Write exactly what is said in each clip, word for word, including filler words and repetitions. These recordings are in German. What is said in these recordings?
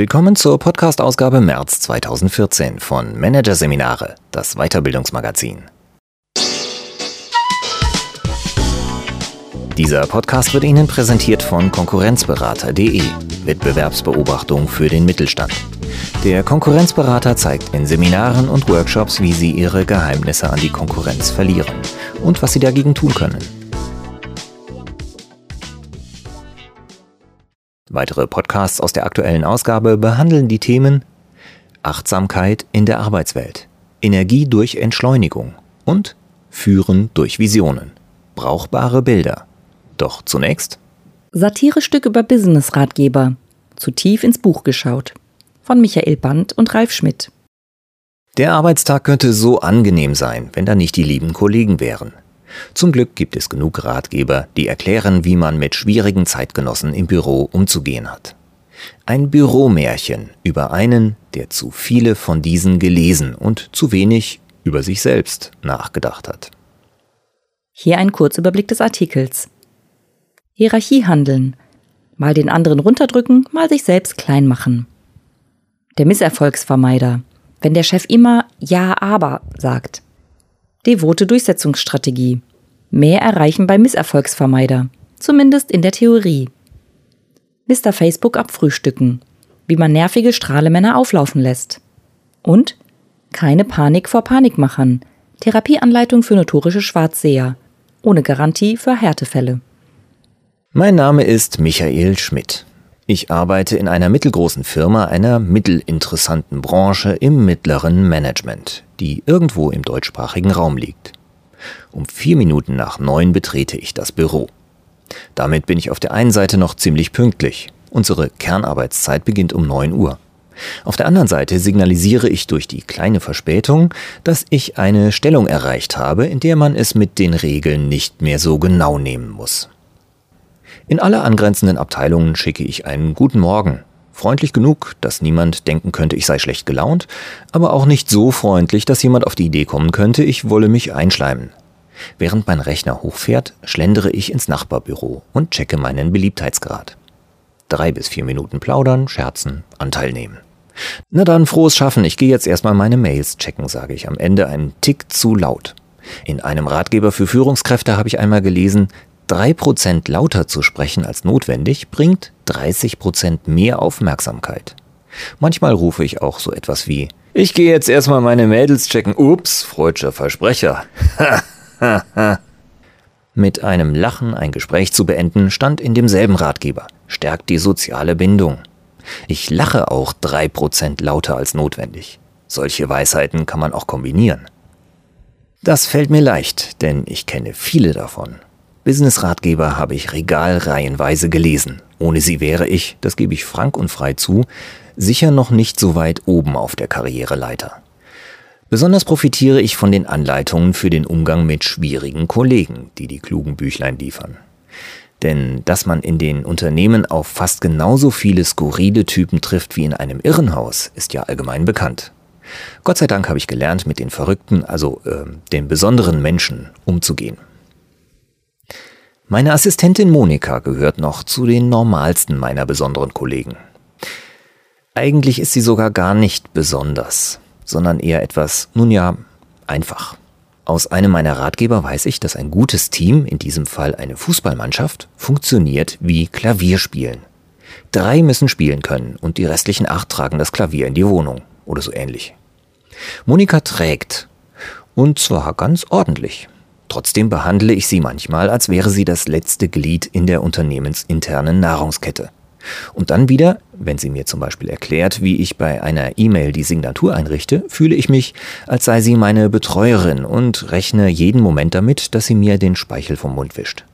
Willkommen zur Podcast-Ausgabe März zweitausendvierzehn von Manager Seminare, das Weiterbildungsmagazin. Dieser Podcast wird Ihnen präsentiert von Konkurrenzberater punkt de, Wettbewerbsbeobachtung für den Mittelstand. Der Konkurrenzberater zeigt in Seminaren und Workshops, wie Sie Ihre Geheimnisse an die Konkurrenz verlieren und was Sie dagegen tun können. Weitere Podcasts aus der aktuellen Ausgabe behandeln die Themen Achtsamkeit in der Arbeitswelt, Energie durch Entschleunigung und Führen durch Visionen, brauchbare Bilder. Doch zunächst Satirestück über Business-Ratgeber, zu tief ins Buch geschaut, von Michael Band und Ralf Schmidt. Der Arbeitstag könnte so angenehm sein, wenn da nicht die lieben Kollegen wären. Zum Glück gibt es genug Ratgeber, die erklären, wie man mit schwierigen Zeitgenossen im Büro umzugehen hat. Ein Büromärchen über einen, der zu viele von diesen gelesen und zu wenig über sich selbst nachgedacht hat. Hier ein Kurzüberblick des Artikels. Hierarchie handeln. Mal den anderen runterdrücken, mal sich selbst klein machen. Der Misserfolgsvermeider. Wenn der Chef immer Ja, aber sagt. Devote Durchsetzungsstrategie. Mehr erreichen beim Misserfolgsvermeider, zumindest in der Theorie. Mister Facebook abfrühstücken, wie man nervige Strahlemänner auflaufen lässt. Und keine Panik vor Panikmachern, Therapieanleitung für notorische Schwarzseher, ohne Garantie für Härtefälle. Mein Name ist Michael Schmidt. Ich arbeite in einer mittelgroßen Firma einer mittelinteressanten Branche im mittleren Management, die irgendwo im deutschsprachigen Raum liegt. Um vier Minuten nach neun betrete ich das Büro. Damit bin ich auf der einen Seite noch ziemlich pünktlich. Unsere Kernarbeitszeit beginnt um neun Uhr. Auf der anderen Seite signalisiere ich durch die kleine Verspätung, dass ich eine Stellung erreicht habe, in der man es mit den Regeln nicht mehr so genau nehmen muss. In alle angrenzenden Abteilungen schicke ich einen Guten Morgen. Freundlich genug, dass niemand denken könnte, ich sei schlecht gelaunt, aber auch nicht so freundlich, dass jemand auf die Idee kommen könnte, ich wolle mich einschleimen. Während mein Rechner hochfährt, schlendere ich ins Nachbarbüro und checke meinen Beliebtheitsgrad. Drei bis vier Minuten plaudern, scherzen, Anteil nehmen. Na dann, frohes Schaffen, ich gehe jetzt erstmal meine Mails checken, sage ich am Ende einen Tick zu laut. In einem Ratgeber für Führungskräfte habe ich einmal gelesen, drei Prozent lauter zu sprechen als notwendig, bringt dreißig Prozent mehr Aufmerksamkeit. Manchmal rufe ich auch so etwas wie, ich gehe jetzt erstmal meine Mädels checken. Ups, freudscher Versprecher. Mit einem Lachen ein Gespräch zu beenden, stand in demselben Ratgeber. Stärkt die soziale Bindung. Ich lache auch drei Prozent lauter als notwendig. Solche Weisheiten kann man auch kombinieren. Das fällt mir leicht, denn ich kenne viele davon. Business-Ratgeber habe ich regalreihenweise gelesen. Ohne sie wäre ich, das gebe ich frank und frei zu, sicher noch nicht so weit oben auf der Karriereleiter. Besonders profitiere ich von den Anleitungen für den Umgang mit schwierigen Kollegen, die die klugen Büchlein liefern. Denn dass man in den Unternehmen auf fast genauso viele skurrile Typen trifft wie in einem Irrenhaus, ist ja allgemein bekannt. Gott sei Dank habe ich gelernt, mit den verrückten, also äh, den besonderen Menschen umzugehen. Meine Assistentin Monika gehört noch zu den normalsten meiner besonderen Kollegen. Eigentlich ist sie sogar gar nicht besonders, sondern eher etwas, nun ja, einfach. Aus einem meiner Ratgeber weiß ich, dass ein gutes Team, in diesem Fall eine Fußballmannschaft, funktioniert wie Klavierspielen. Drei müssen spielen können und die restlichen acht tragen das Klavier in die Wohnung oder so ähnlich. Monika trägt, und zwar ganz ordentlich. Trotzdem behandle ich sie manchmal, als wäre sie das letzte Glied in der unternehmensinternen Nahrungskette. Und dann wieder, wenn sie mir zum Beispiel erklärt, wie ich bei einer E-Mail die Signatur einrichte, fühle ich mich, als sei sie meine Betreuerin und rechne jeden Moment damit, dass sie mir den Speichel vom Mund wischt.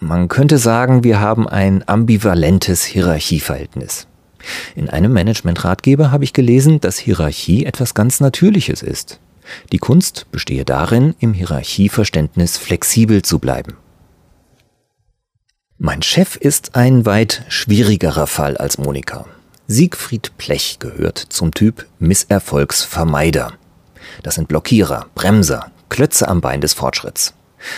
Man könnte sagen, wir haben ein ambivalentes Hierarchieverhältnis. In einem Management-Ratgeber habe ich gelesen, dass Hierarchie etwas ganz Natürliches ist. Die Kunst bestehe darin, im Hierarchieverständnis flexibel zu bleiben. Mein Chef ist ein weit schwierigerer Fall als Monika. Siegfried Plech gehört zum Typ Misserfolgsvermeider. Das sind Blockierer, Bremser, Klötze am Bein des Fortschritts.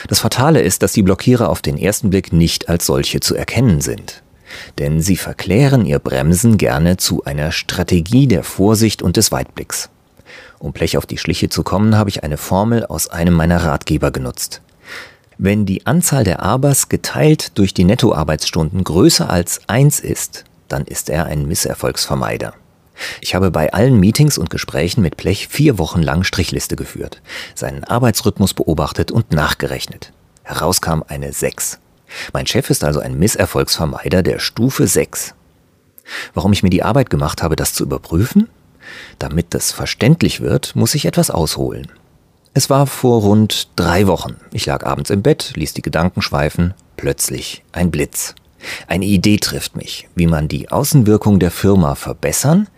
Das Fatale ist, dass die Blockierer auf den ersten Blick nicht als solche zu erkennen sind. denn sie verklären ihr Bremsen gerne zu einer Strategie der Vorsicht und des Weitblicks. Um Plech auf die Schliche zu kommen, habe ich eine Formel aus einem meiner Ratgeber genutzt. Wenn die Anzahl der Abers geteilt durch die Nettoarbeitsstunden größer als eins ist, dann ist er ein Misserfolgsvermeider. Ich habe bei allen Meetings und Gesprächen mit Plech vier Wochen lang Strichliste geführt, seinen Arbeitsrhythmus beobachtet und nachgerechnet. Herauskam eine sechs. Mein Chef ist also ein Misserfolgsvermeider der Stufe sechs. Warum ich mir die Arbeit gemacht habe, das zu überprüfen? Damit das verständlich wird, muss ich etwas ausholen. Es war vor rund drei Wochen. Ich lag abends im Bett, ließ die Gedanken schweifen. Plötzlich ein Blitz. Eine Idee trifft mich, wie man die Außenwirkung der Firma verbessern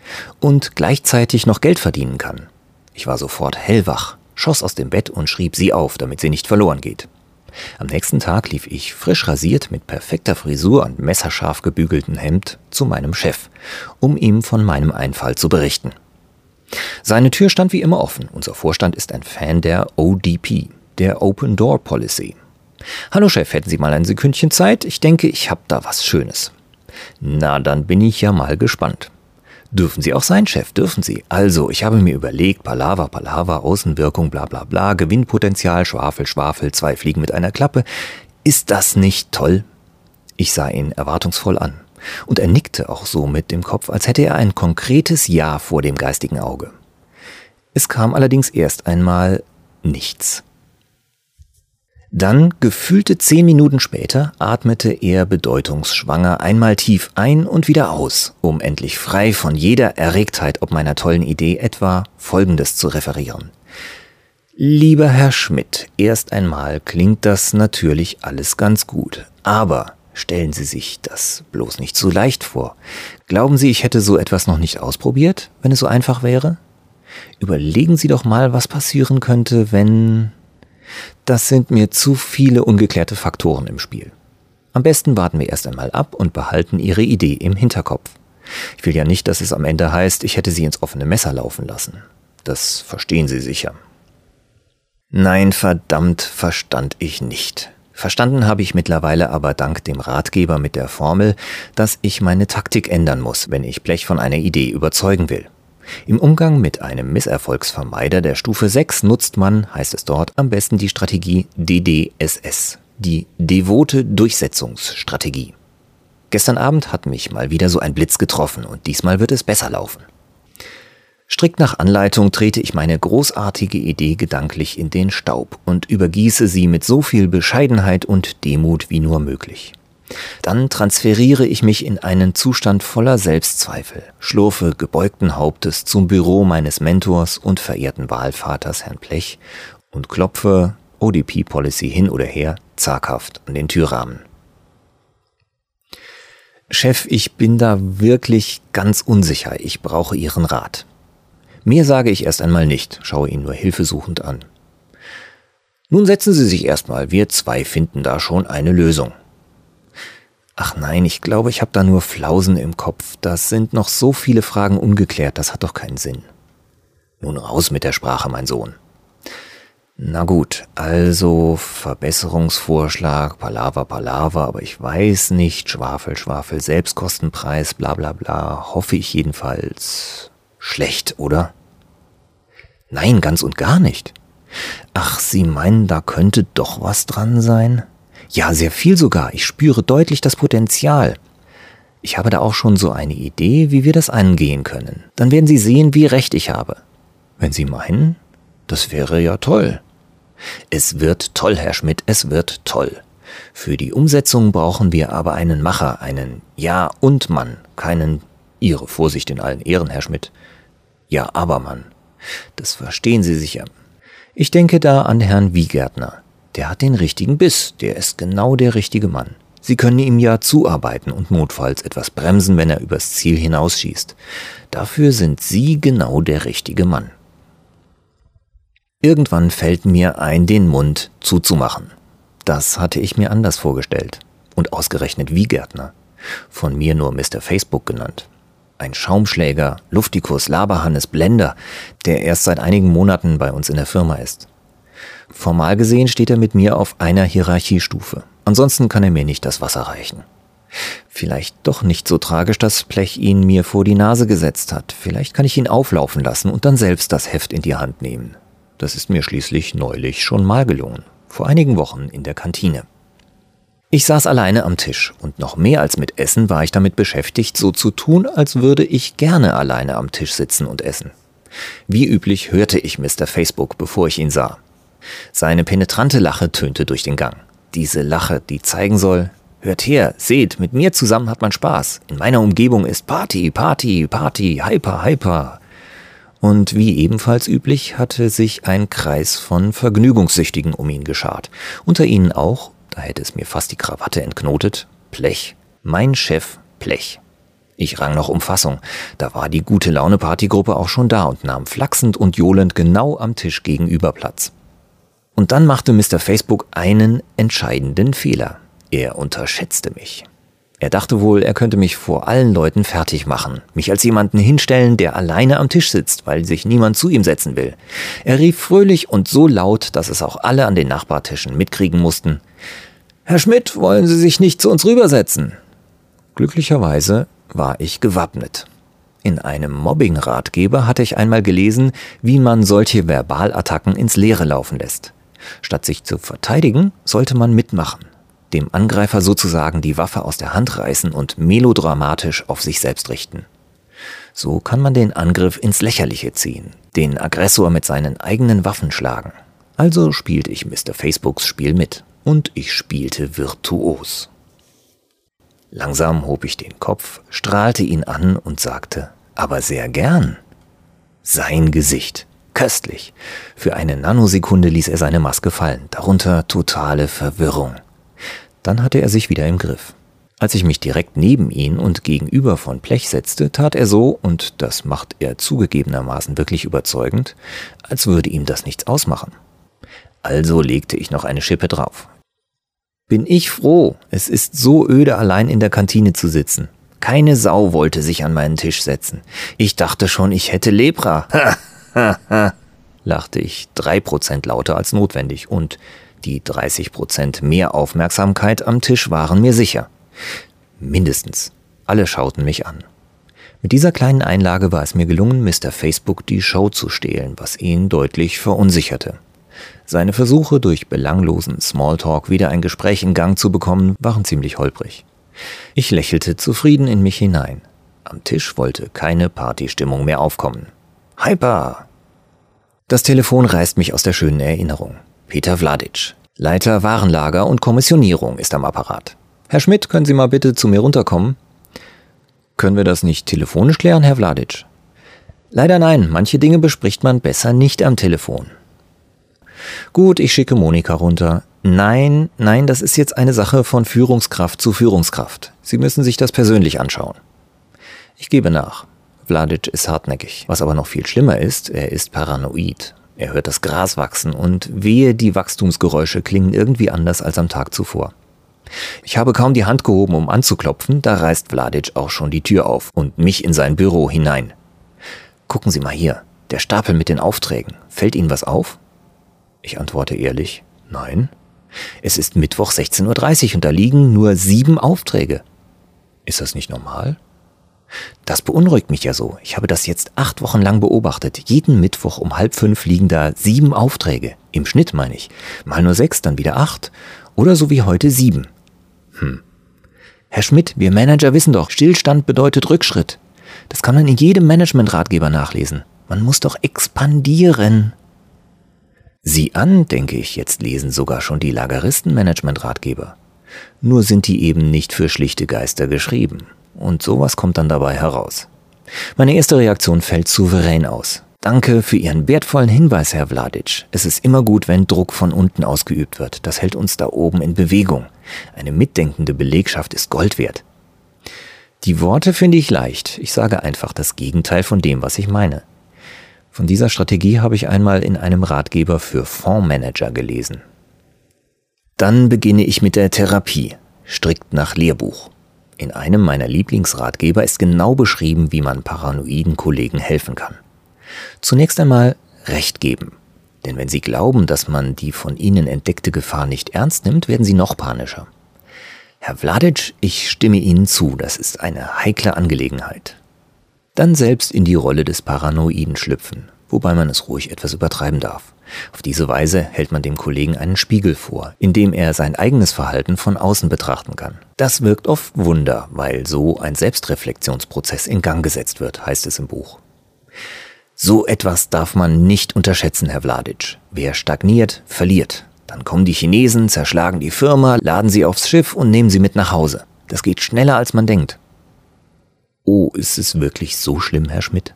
und gleichzeitig noch Geld verdienen kann. Ich war sofort hellwach, schoss aus dem Bett und schrieb sie auf, damit sie nicht verloren geht. Am nächsten Tag lief ich, frisch rasiert, mit perfekter Frisur und messerscharf gebügeltem Hemd, zu meinem Chef, um ihm von meinem Einfall zu berichten. Seine Tür stand wie immer offen. Unser Vorstand ist ein Fan der O D P, der Open Door Policy. »Hallo Chef, hätten Sie mal ein Sekündchen Zeit? Ich denke, ich habe da was Schönes.« »Na, dann bin ich ja mal gespannt.« »Dürfen Sie auch sein, Chef, dürfen Sie. Also, ich habe mir überlegt, Palaver, Palaver, Außenwirkung, bla bla bla, Gewinnpotenzial, Schwafel, Schwafel, zwei Fliegen mit einer Klappe. Ist das nicht toll?« Ich sah ihn erwartungsvoll an. Und er nickte auch so mit dem Kopf, als hätte er ein konkretes Ja vor dem geistigen Auge. Es kam allerdings erst einmal nichts. Dann, gefühlte zehn Minuten später, atmete er bedeutungsschwanger einmal tief ein und wieder aus, um endlich frei von jeder Erregtheit ob meiner tollen Idee etwa Folgendes zu referieren. »Lieber Herr Schmidt, erst einmal klingt das natürlich alles ganz gut, aber stellen Sie sich das bloß nicht so leicht vor. Glauben Sie, ich hätte so etwas noch nicht ausprobiert, wenn es so einfach wäre? Überlegen Sie doch mal, was passieren könnte, wenn... Das sind mir zu viele ungeklärte Faktoren im Spiel. Am besten warten wir erst einmal ab und behalten Ihre Idee im Hinterkopf. Ich will ja nicht, dass es am Ende heißt, ich hätte Sie ins offene Messer laufen lassen. Das verstehen Sie sicher.« Nein, verdammt, verstand ich nicht. Verstanden habe ich mittlerweile aber dank dem Ratgeber mit der Formel, dass ich meine Taktik ändern muss, wenn ich Plech von einer Idee überzeugen will. Im Umgang mit einem Misserfolgsvermeider der Stufe sechs nutzt man, heißt es dort, am besten die Strategie D D S S, die devote Durchsetzungsstrategie. Gestern Abend hat mich mal wieder so ein Blitz getroffen und diesmal wird es besser laufen. Strikt nach Anleitung trete ich meine großartige Idee gedanklich in den Staub und übergieße sie mit so viel Bescheidenheit und Demut wie nur möglich. Dann transferiere ich mich in einen Zustand voller Selbstzweifel, schlurfe gebeugten Hauptes zum Büro meines Mentors und verehrten Wahlvaters Herrn Plech und klopfe, O D P-Policy hin oder her, zaghaft an den Türrahmen. »Chef, ich bin da wirklich ganz unsicher. Ich brauche Ihren Rat.« Mehr sage ich erst einmal nicht, schaue ihn nur hilfesuchend an. »Nun setzen Sie sich erstmal. Wir zwei finden da schon eine Lösung.« »Ach nein, ich glaube, ich habe da nur Flausen im Kopf. Das sind noch so viele Fragen ungeklärt, das hat doch keinen Sinn.« »Nun raus mit der Sprache, mein Sohn.« »Na gut, also Verbesserungsvorschlag, Palaver, Palaver, aber ich weiß nicht, Schwafel, Schwafel, Selbstkostenpreis, bla bla bla, hoffe ich jedenfalls. Schlecht, oder?« »Nein, ganz und gar nicht.« »Ach, Sie meinen, da könnte doch was dran sein?« »Ja, sehr viel sogar. Ich spüre deutlich das Potenzial. Ich habe da auch schon so eine Idee, wie wir das angehen können. Dann werden Sie sehen, wie recht ich habe.« »Wenn Sie meinen, das wäre ja toll.« »Es wird toll, Herr Schmidt, es wird toll. Für die Umsetzung brauchen wir aber einen Macher, einen Ja- und Mann, keinen Ihre Vorsicht in allen Ehren, Herr Schmidt. Ja, aber Mann. Das verstehen Sie sicher. Ich denke da an Herrn Wiegärtner. Der hat den richtigen Biss, der ist genau der richtige Mann. Sie können ihm ja zuarbeiten und notfalls etwas bremsen, wenn er übers Ziel hinausschießt. Dafür sind Sie genau der richtige Mann.« Irgendwann fällt mir ein, den Mund zuzumachen. Das hatte ich mir anders vorgestellt. Und ausgerechnet Wiegärtner. Von mir nur Mister Facebook genannt. Ein Schaumschläger, Luftikus, Laberhannes, Blender, der erst seit einigen Monaten bei uns in der Firma ist. Formal gesehen steht er mit mir auf einer Hierarchiestufe. Ansonsten kann er mir nicht das Wasser reichen. Vielleicht doch nicht so tragisch, dass Plech ihn mir vor die Nase gesetzt hat. Vielleicht kann ich ihn auflaufen lassen und dann selbst das Heft in die Hand nehmen. Das ist mir schließlich neulich schon mal gelungen. Vor einigen Wochen in der Kantine. Ich saß alleine am Tisch und noch mehr als mit Essen war ich damit beschäftigt, so zu tun, als würde ich gerne alleine am Tisch sitzen und essen. Wie üblich hörte ich Mister Facebook, bevor ich ihn sah. Seine penetrante Lache tönte durch den Gang. Diese Lache, die zeigen soll, hört her, seht, mit mir zusammen hat man Spaß. In meiner Umgebung ist Party, Party, Party, Hyper, Hyper. Und wie ebenfalls üblich hatte sich ein Kreis von Vergnügungssüchtigen um ihn geschart. Unter ihnen auch, da hätte es mir fast die Krawatte entknotet, Plech. Mein Chef Plech. Ich rang noch um Fassung. Da war die Gute-Laune-Partygruppe auch schon da und nahm flachsend und johlend genau am Tisch gegenüber Platz. Und dann machte Mister Facebook einen entscheidenden Fehler. Er unterschätzte mich. Er dachte wohl, er könnte mich vor allen Leuten fertig machen, mich als jemanden hinstellen, der alleine am Tisch sitzt, weil sich niemand zu ihm setzen will. Er rief fröhlich und so laut, dass es auch alle an den Nachbartischen mitkriegen mussten: »Herr Schmidt, wollen Sie sich nicht zu uns rübersetzen?« Glücklicherweise war ich gewappnet. In einem Mobbing-Ratgeber hatte ich einmal gelesen, wie man solche Verbalattacken ins Leere laufen lässt. Statt sich zu verteidigen, sollte man mitmachen, dem Angreifer sozusagen die Waffe aus der Hand reißen und melodramatisch auf sich selbst richten. So kann man den Angriff ins Lächerliche ziehen, den Aggressor mit seinen eigenen Waffen schlagen. Also spielte ich Mister Facebooks Spiel mit. Und ich spielte virtuos. Langsam hob ich den Kopf, strahlte ihn an und sagte, aber sehr gern. Sein Gesicht, köstlich. Für eine Nanosekunde ließ er seine Maske fallen, darunter totale Verwirrung. Dann hatte er sich wieder im Griff. Als ich mich direkt neben ihn und gegenüber von Plech setzte, tat er so, und das macht er zugegebenermaßen wirklich überzeugend, als würde ihm das nichts ausmachen. Also legte ich noch eine Schippe drauf. Bin ich froh, es ist so öde, allein in der Kantine zu sitzen. Keine Sau wollte sich an meinen Tisch setzen. Ich dachte schon, ich hätte Lepra. Ha, ha, ha, lachte ich drei Prozent lauter als notwendig und die dreißig Prozent mehr Aufmerksamkeit am Tisch waren mir sicher. Mindestens. Alle schauten mich an. Mit dieser kleinen Einlage war es mir gelungen, Mister Facebook die Show zu stehlen, was ihn deutlich verunsicherte. Seine Versuche, durch belanglosen Smalltalk wieder ein Gespräch in Gang zu bekommen, waren ziemlich holprig. Ich lächelte zufrieden in mich hinein. Am Tisch wollte keine Partystimmung mehr aufkommen. Hyper! Das Telefon reißt mich aus der schönen Erinnerung. Peter Vladic, Leiter Warenlager und Kommissionierung, ist am Apparat. Herr Schmidt, können Sie mal bitte zu mir runterkommen? Können wir das nicht telefonisch klären, Herr Vladic? Leider nein, manche Dinge bespricht man besser nicht am Telefon. Gut, ich schicke Monika runter. Nein, nein, das ist jetzt eine Sache von Führungskraft zu Führungskraft. Sie müssen sich das persönlich anschauen. Ich gebe nach. Vladic ist hartnäckig. Was aber noch viel schlimmer ist, er ist paranoid. Er hört das Gras wachsen und wehe, die Wachstumsgeräusche klingen irgendwie anders als am Tag zuvor. Ich habe kaum die Hand gehoben, um anzuklopfen, da reißt Vladic auch schon die Tür auf und mich in sein Büro hinein. Gucken Sie mal hier, der Stapel mit den Aufträgen. Fällt Ihnen was auf? Ich antworte ehrlich, nein. Es ist Mittwoch sechzehn Uhr dreißig und da liegen nur sieben Aufträge. Ist das nicht normal? Das beunruhigt mich ja so. Ich habe das jetzt acht Wochen lang beobachtet. Jeden Mittwoch um halb fünf liegen da sieben Aufträge. Im Schnitt meine ich. Mal nur sechs, dann wieder acht. Oder so wie heute sieben. Hm. Herr Schmidt, wir Manager wissen doch, Stillstand bedeutet Rückschritt. Das kann man in jedem Management-Ratgeber nachlesen. Man muss doch expandieren. Sieh an, denke ich, jetzt lesen sogar schon die Lageristen-Management-Ratgeber. Nur sind die eben nicht für schlichte Geister geschrieben. Und sowas kommt dann dabei heraus. Meine erste Reaktion fällt souverän aus. Danke für Ihren wertvollen Hinweis, Herr Vladic. Es ist immer gut, wenn Druck von unten ausgeübt wird. Das hält uns da oben in Bewegung. Eine mitdenkende Belegschaft ist Gold wert. Die Worte finde ich leicht. Ich sage einfach das Gegenteil von dem, was ich meine. Von dieser Strategie habe ich einmal in einem Ratgeber für Fondsmanager gelesen. Dann beginne ich mit der Therapie, strikt nach Lehrbuch. In einem meiner Lieblingsratgeber ist genau beschrieben, wie man paranoiden Kollegen helfen kann. Zunächst einmal Recht geben. Denn wenn sie glauben, dass man die von ihnen entdeckte Gefahr nicht ernst nimmt, werden sie noch panischer. Herr Vladic, ich stimme Ihnen zu, das ist eine heikle Angelegenheit. Dann selbst in die Rolle des Paranoiden schlüpfen, wobei man es ruhig etwas übertreiben darf. Auf diese Weise hält man dem Kollegen einen Spiegel vor, indem er sein eigenes Verhalten von außen betrachten kann. Das wirkt oft Wunder, weil so ein Selbstreflexionsprozess in Gang gesetzt wird, heißt es im Buch. So etwas darf man nicht unterschätzen, Herr Vladic. Wer stagniert, verliert. Dann kommen die Chinesen, zerschlagen die Firma, laden sie aufs Schiff und nehmen sie mit nach Hause. Das geht schneller, als man denkt. Oh, ist es wirklich so schlimm, Herr Schmidt?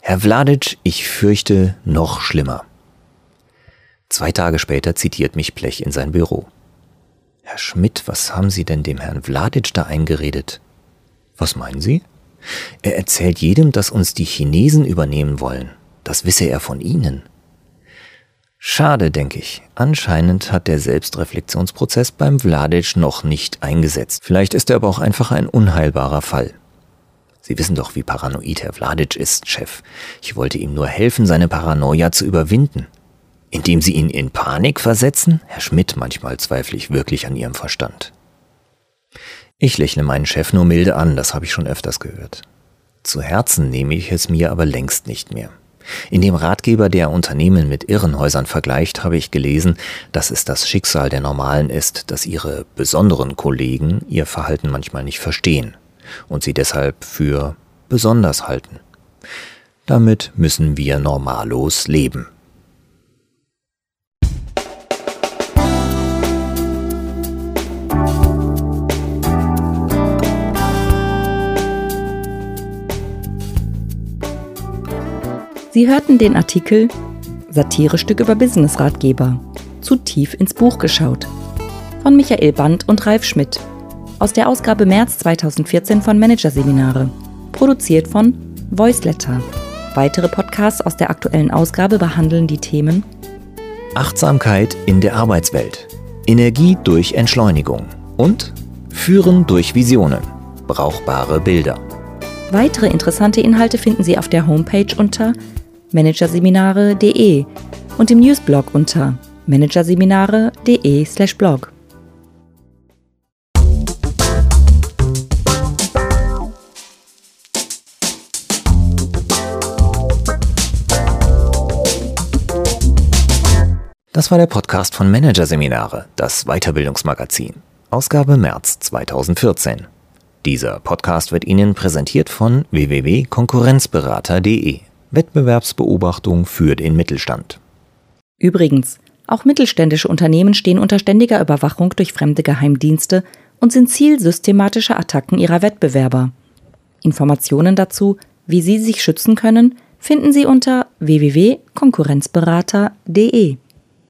Herr Vladic, ich fürchte, noch schlimmer. Zwei Tage später zitiert mich Plech in sein Büro. Herr Schmidt, was haben Sie denn dem Herrn Vladic da eingeredet? Was meinen Sie? Er erzählt jedem, dass uns die Chinesen übernehmen wollen. Das wisse er von Ihnen. Schade, denke ich. Anscheinend hat der Selbstreflexionsprozess beim Vladic noch nicht eingesetzt. Vielleicht ist er aber auch einfach ein unheilbarer Fall. Sie wissen doch, wie paranoid Herr Vladic ist, Chef. Ich wollte ihm nur helfen, seine Paranoia zu überwinden. Indem Sie ihn in Panik versetzen? Herr Schmidt, manchmal zweifle ich wirklich an Ihrem Verstand. Ich lächle meinen Chef nur milde an, das habe ich schon öfters gehört. Zu Herzen nehme ich es mir aber längst nicht mehr. In dem Ratgeber, der Unternehmen mit Irrenhäusern vergleicht, habe ich gelesen, dass es das Schicksal der Normalen ist, dass ihre besonderen Kollegen ihr Verhalten manchmal nicht verstehen und sie deshalb für besonders halten. Damit müssen wir normallos leben. Sie hörten den Artikel Satirestück über Business-Ratgeber, zu tief ins Buch geschaut, von Michael Band und Ralf Schmidt, aus der Ausgabe März zweitausendvierzehn von Manager Seminare, produziert von Voiceletter. Weitere Podcasts aus der aktuellen Ausgabe behandeln die Themen Achtsamkeit in der Arbeitswelt, Energie durch Entschleunigung und Führen durch Visionen, brauchbare Bilder. Weitere interessante Inhalte finden Sie auf der Homepage unter managerseminare punkt de und im Newsblog unter managerseminare punkt de slash blog. Das war der Podcast von Manager Seminare, das Weiterbildungsmagazin, Ausgabe März zweitausendvierzehn. Dieser Podcast wird Ihnen präsentiert von w w w punkt konkurrenzberater punkt de. Wettbewerbsbeobachtung für den Mittelstand. Übrigens, auch mittelständische Unternehmen stehen unter ständiger Überwachung durch fremde Geheimdienste und sind Ziel systematischer Attacken ihrer Wettbewerber. Informationen dazu, wie Sie sich schützen können, finden Sie unter w w w punkt konkurrenzberater punkt de.